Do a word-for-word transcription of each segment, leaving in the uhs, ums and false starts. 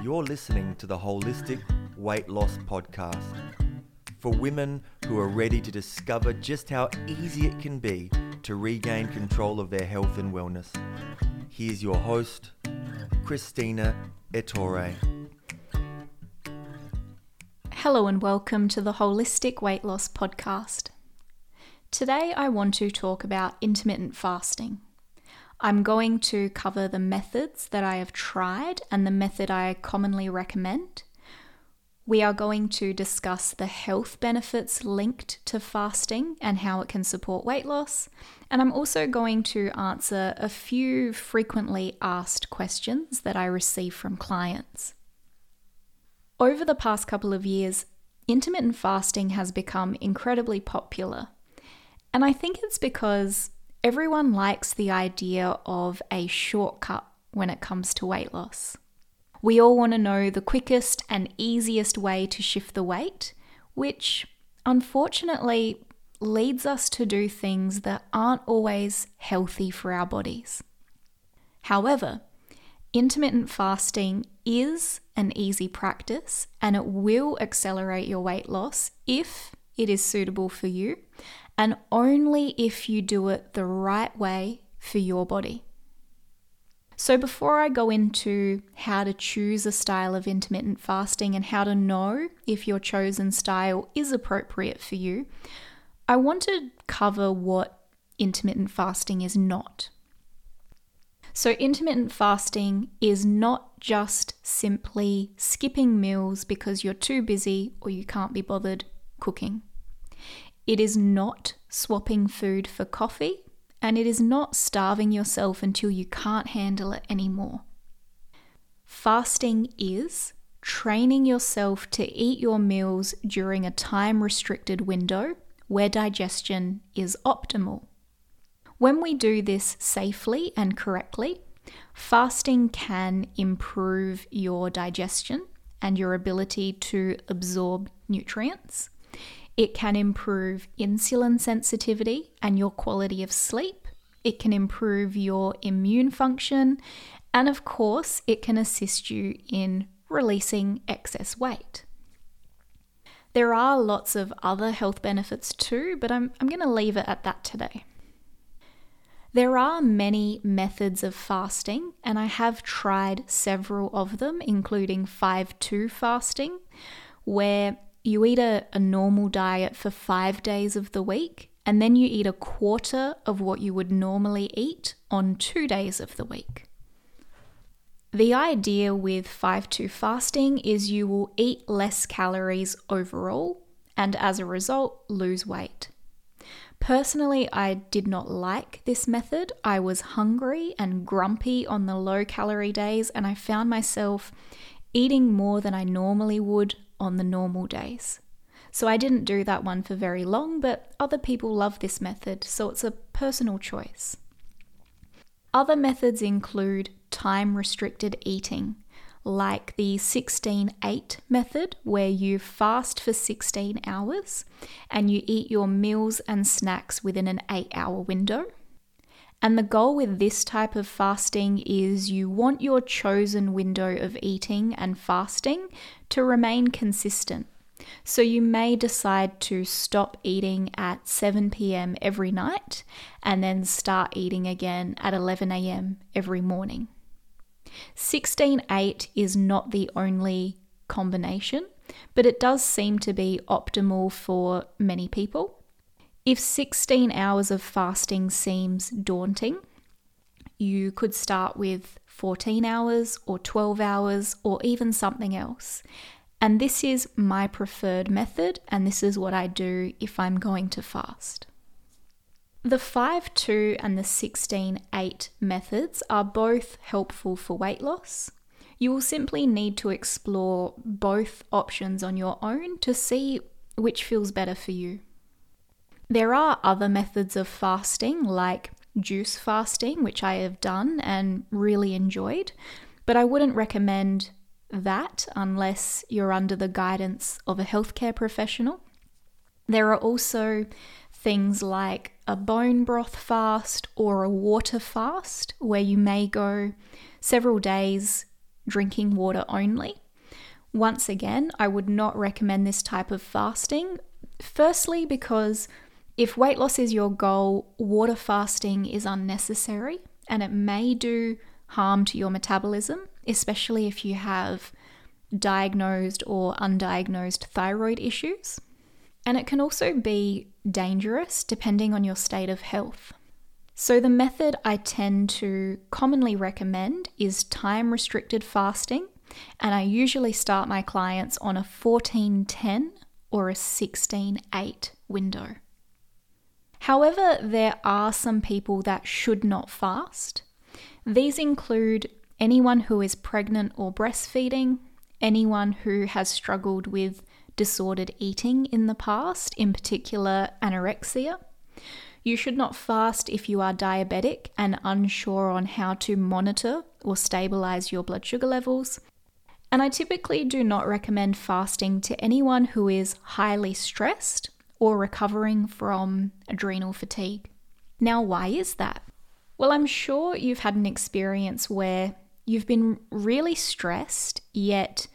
You're listening to the Holistic Weight Loss Podcast for women who are ready to discover just how easy it can be to regain control of their health and wellness. Here's your host, Christina Ettore. Hello and welcome to the Holistic Weight Loss Podcast. Today I want to talk about intermittent fasting. I'm going to cover the methods that I have tried and the method I commonly recommend. We are going to discuss the health benefits linked to fasting and how it can support weight loss. And I'm also going to answer a few frequently asked questions that I receive from clients. Over the past couple of years, intermittent fasting has become incredibly popular. And I think it's because everyone likes the idea of a shortcut when it comes to weight loss. We all want to know the quickest and easiest way to shift the weight, which unfortunately leads us to do things that aren't always healthy for our bodies. However, intermittent fasting is an easy practice and it will accelerate your weight loss if it is suitable for you, and only if you do it the right way for your body. So before I go into how to choose a style of intermittent fasting and how to know if your chosen style is appropriate for you, I want to cover what intermittent fasting is not. So intermittent fasting is not just simply skipping meals because you're too busy or you can't be bothered cooking. It is not swapping food for coffee, and it is not starving yourself until you can't handle it anymore. Fasting is training yourself to eat your meals during a time-restricted window where digestion is optimal. When we do this safely and correctly, fasting can improve your digestion and your ability to absorb nutrients. It can improve insulin sensitivity and your quality of sleep. It can improve your immune function. And of course, it can assist you in releasing excess weight. There are lots of other health benefits too, but I'm, I'm going to leave it at that today. There are many methods of fasting, and I have tried several of them, including five two fasting, where you eat a, a normal diet for five days of the week, and then you eat a quarter of what you would normally eat on two days of the week. The idea with five two fasting is you will eat less calories overall, and as a result, lose weight. Personally, I did not like this method. I was hungry and grumpy on the low-calorie days, and I found myself eating more than I normally would on the normal days. So I didn't do that one for very long, but other people love this method, so it's a personal choice. Other methods include time-restricted eating, like the sixteen eight method, where you fast for sixteen hours and you eat your meals and snacks within an eight-hour window. And the goal with this type of fasting is you want your chosen window of eating and fasting to remain consistent. So you may decide to stop eating at seven p.m. every night and then start eating again at eleven a.m. every morning. sixteen eight is not the only combination, but it does seem to be optimal for many people. If sixteen hours of fasting seems daunting, you could start with fourteen hours or twelve hours or even something else. And this is my preferred method, and this is what I do if I'm going to fast. The five two and the sixteen eight methods are both helpful for weight loss. You will simply need to explore both options on your own to see which feels better for you. There are other methods of fasting, like juice fasting, which I have done and really enjoyed, but I wouldn't recommend that unless you're under the guidance of a healthcare professional. There are also things like a bone broth fast or a water fast, where you may go several days drinking water only. Once again, I would not recommend this type of fasting. Firstly, because if weight loss is your goal, water fasting is unnecessary and it may do harm to your metabolism, especially if you have diagnosed or undiagnosed thyroid issues. And it can also be dangerous depending on your state of health. So the method I tend to commonly recommend is time-restricted fasting, and I usually start my clients on a fourteen ten or a sixteen eight window. However, there are some people that should not fast. These include anyone who is pregnant or breastfeeding, anyone who has struggled with disordered eating in the past, in particular anorexia. You should not fast if you are diabetic and unsure on how to monitor or stabilize your blood sugar levels. And I typically do not recommend fasting to anyone who is highly stressed or recovering from adrenal fatigue. Now, why is that? Well, I'm sure you've had an experience where you've been really stressed, yet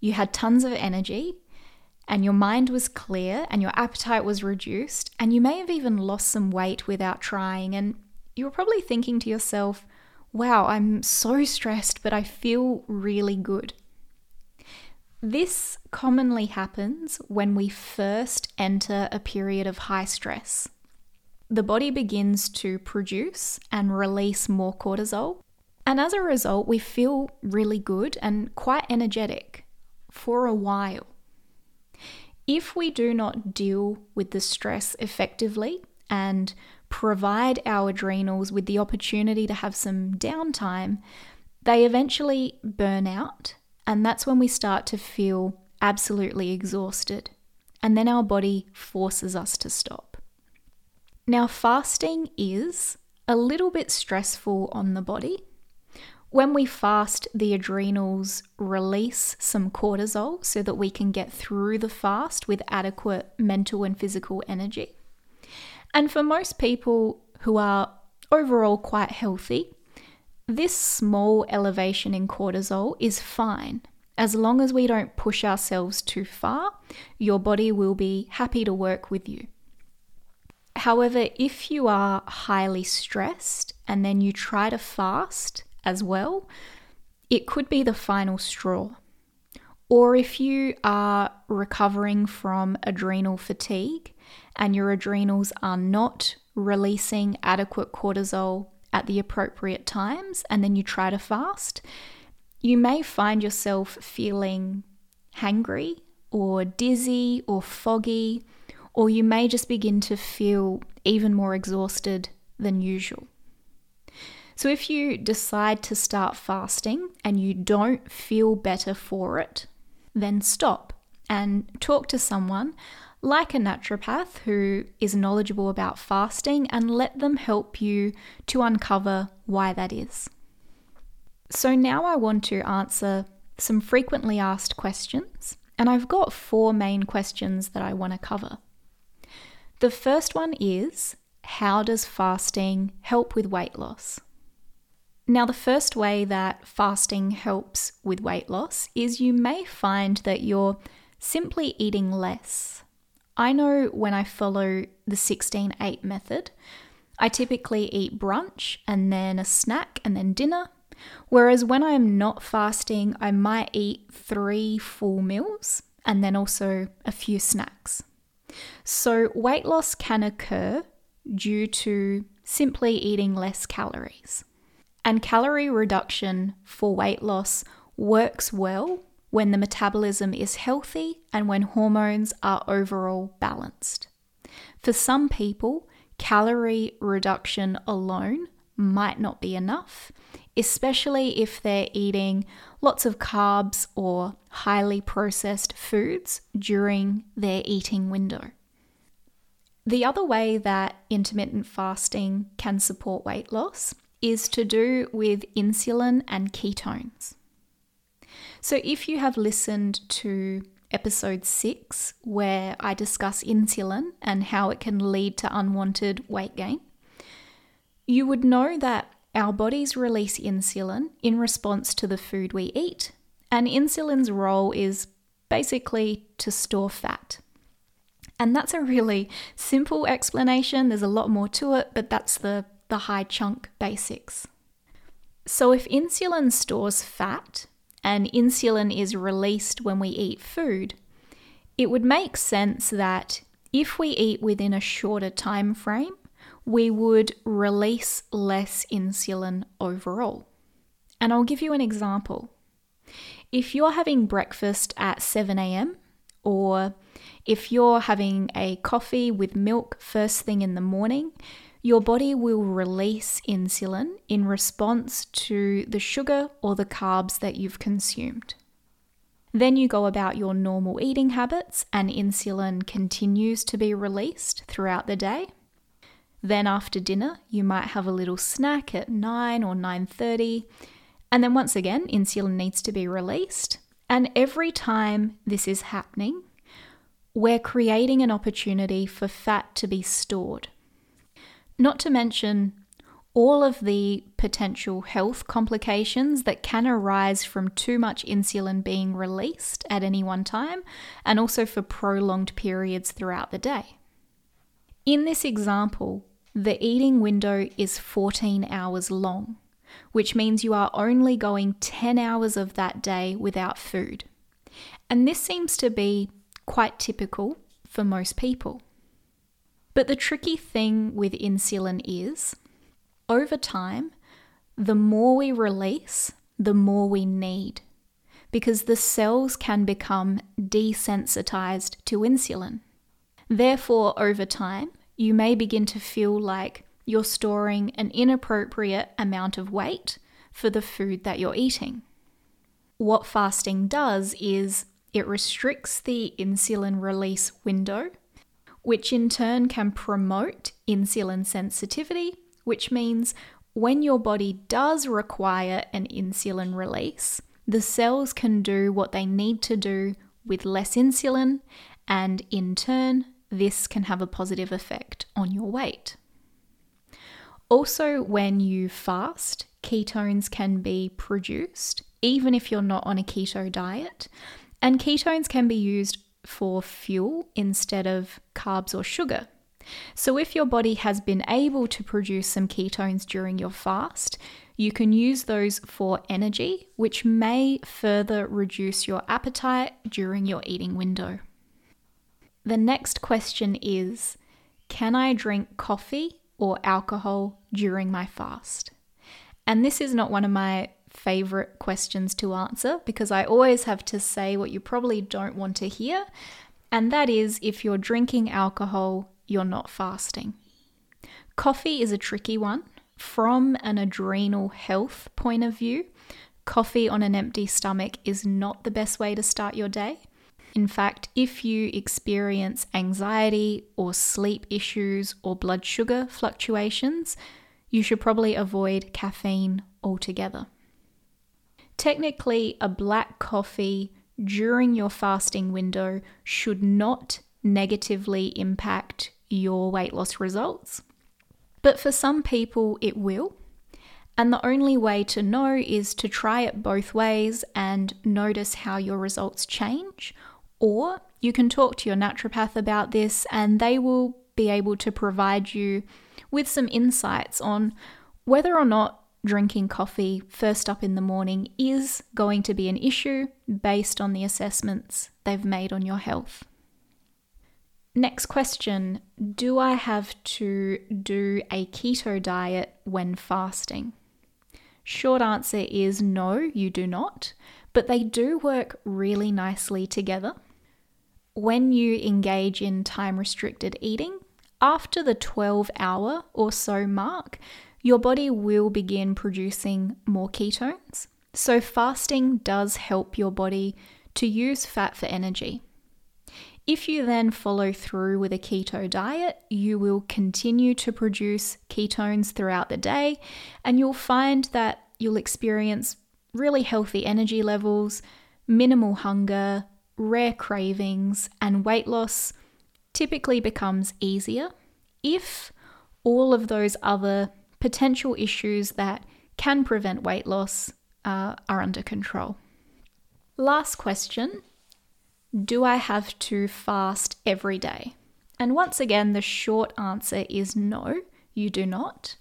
you had tons of energy and your mind was clear and your appetite was reduced, and you may have even lost some weight without trying, and you were probably thinking to yourself, wow, I'm so stressed, but I feel really good. This commonly happens when we first enter a period of high stress. The body begins to produce and release more cortisol, and as a result, we feel really good and quite energetic for a while. If we do not deal with the stress effectively and provide our adrenals with the opportunity to have some downtime, they eventually burn out. And that's when we start to feel absolutely exhausted. And then our body forces us to stop. Now, fasting is a little bit stressful on the body. When we fast, the adrenals release some cortisol so that we can get through the fast with adequate mental and physical energy. And for most people who are overall quite healthy, this small elevation in cortisol is fine. As long as we don't push ourselves too far, your body will be happy to work with you. However, if you are highly stressed and then you try to fast as well, it could be the final straw. Or if you are recovering from adrenal fatigue and your adrenals are not releasing adequate cortisol at the appropriate times, and then you try to fast, you may find yourself feeling hangry or dizzy or foggy, or you may just begin to feel even more exhausted than usual. So if you decide to start fasting and you don't feel better for it, then stop and talk to someone like a naturopath who is knowledgeable about fasting, and let them help you to uncover why that is. So now I want to answer some frequently asked questions, and I've got four main questions that I want to cover. The first one is, how does fasting help with weight loss? Now, the first way that fasting helps with weight loss is you may find that you're simply eating less. I know when I follow the sixteen eight method, I typically eat brunch and then a snack and then dinner. Whereas when I'm not fasting, I might eat three full meals and then also a few snacks. So weight loss can occur due to simply eating less calories. And calorie reduction for weight loss works well when the metabolism is healthy and when hormones are overall balanced. For some people, calorie reduction alone might not be enough, especially if they're eating lots of carbs or highly processed foods during their eating window. The other way that intermittent fasting can support weight loss is to do with insulin and ketones. So if you have listened to episode six, where I discuss insulin and how it can lead to unwanted weight gain, you would know that Our bodies release insulin in response to the food we eat, and insulin's role is basically to store fat. And that's a really simple explanation. There's a lot more to it, but that's the, the high chunk basics. So if insulin stores fat, and insulin is released when we eat food, it would make sense that if we eat within a shorter time frame, we would release less insulin overall. And I'll give you an example. If you're having breakfast at seven a.m. or if you're having a coffee with milk first thing in the morning, your body will release insulin in response to the sugar or the carbs that you've consumed. Then you go about your normal eating habits and insulin continues to be released throughout the day. Then after dinner, you might have a little snack at nine or nine thirty. And then once again, insulin needs to be released. And every time this is happening, we're creating an opportunity for fat to be stored. Not to mention all of the potential health complications that can arise from too much insulin being released at any one time, and also for prolonged periods throughout the day. In this example, the eating window is fourteen hours long, which means you are only going ten hours of that day without food. And this seems to be quite typical for most people. But the tricky thing with insulin is, over time, the more we release, the more we need, because the cells can become desensitized to insulin. Therefore, over time, you may begin to feel like you're storing an inappropriate amount of weight for the food that you're eating. What fasting does is it restricts the insulin release window, which in turn can promote insulin sensitivity, which means when your body does require an insulin release, the cells can do what they need to do with less insulin, and in turn, this can have a positive effect on your weight. Also, when you fast, ketones can be produced, even if you're not on a keto diet, and ketones can be used for fuel instead of carbs or sugar. So if your body has been able to produce some ketones during your fast, you can use those for energy, which may further reduce your appetite during your eating window. The next question is, can I drink coffee or alcohol during my fast? And this is not one of my favorite questions to answer, because I always have to say what you probably don't want to hear, and that is, if you're drinking alcohol, you're not fasting. Coffee is a tricky one. From an adrenal health point of view, coffee on an empty stomach is not the best way to start your day. In fact, if you experience anxiety or sleep issues or blood sugar fluctuations, you should probably avoid caffeine altogether. Technically, a black coffee during your fasting window should not negatively impact your weight loss results. But for some people, it will. And the only way to know is to try it both ways and notice how your results change. Or you can talk to your naturopath about this, and they will be able to provide you with some insights on whether or not drinking coffee first up in the morning is going to be an issue based on the assessments they've made on your health. Next question, do I have to do a keto diet when fasting? Short answer is no, you do not, but they do work really nicely together. When you engage in time-restricted eating, after the twelve hour or so mark, your body will begin producing more ketones. So fasting does help your body to use fat for energy. If you then follow through with a keto diet, you will continue to produce ketones throughout the day, and you'll find that you'll experience really healthy energy levels, minimal hunger, rare cravings, and weight loss typically becomes easier if all of those other potential issues that can prevent weight loss uh, are under control. Last question, do I have to fast every day? And once again, the short answer is no, you do not.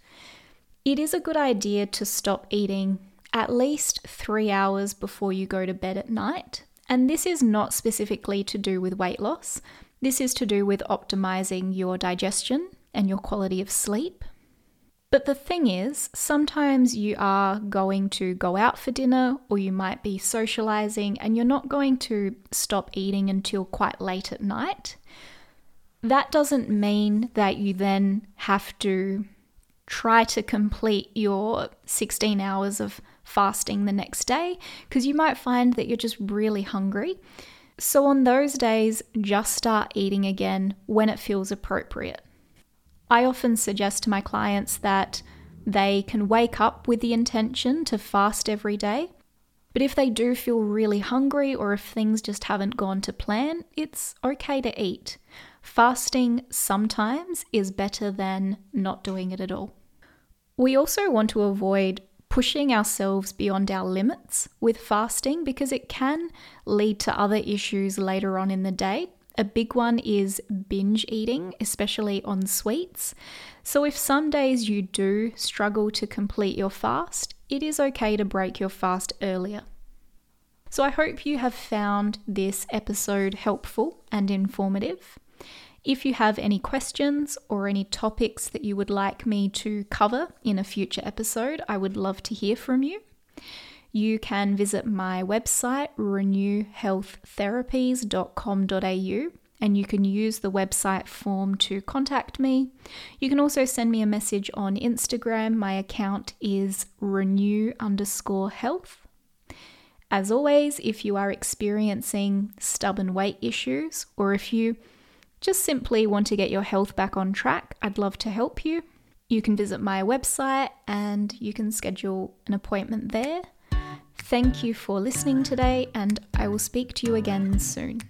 It is a good idea to stop eating at least three hours before you go to bed at night. And this is not specifically to do with weight loss. This is to do with optimizing your digestion and your quality of sleep. But the thing is, sometimes you are going to go out for dinner or you might be socializing and you're not going to stop eating until quite late at night. That doesn't mean that you then have to try to complete your sixteen hours of fasting the next day, because you might find that you're just really hungry. So on those days, just start eating again when it feels appropriate. I often suggest to my clients that they can wake up with the intention to fast every day, but if they do feel really hungry or if things just haven't gone to plan, it's okay to eat. Fasting sometimes is better than not doing it at all. We also want to avoid pushing ourselves beyond our limits with fasting because it can lead to other issues later on in the day. A big one is binge eating, especially on sweets. So if some days you do struggle to complete your fast, it is okay to break your fast earlier. So I hope you have found this episode helpful and informative. If you have any questions or any topics that you would like me to cover in a future episode, I would love to hear from you. You can visit my website, renew health therapies dot com dot a u, and you can use the website form to contact me. You can also send me a message on Instagram. My account is renew underscore health. As always, if you are experiencing stubborn weight issues, or if you just simply want to get your health back on track, I'd love to help you. You can visit my website and you can schedule an appointment there. Thank you for listening today, and I will speak to you again soon.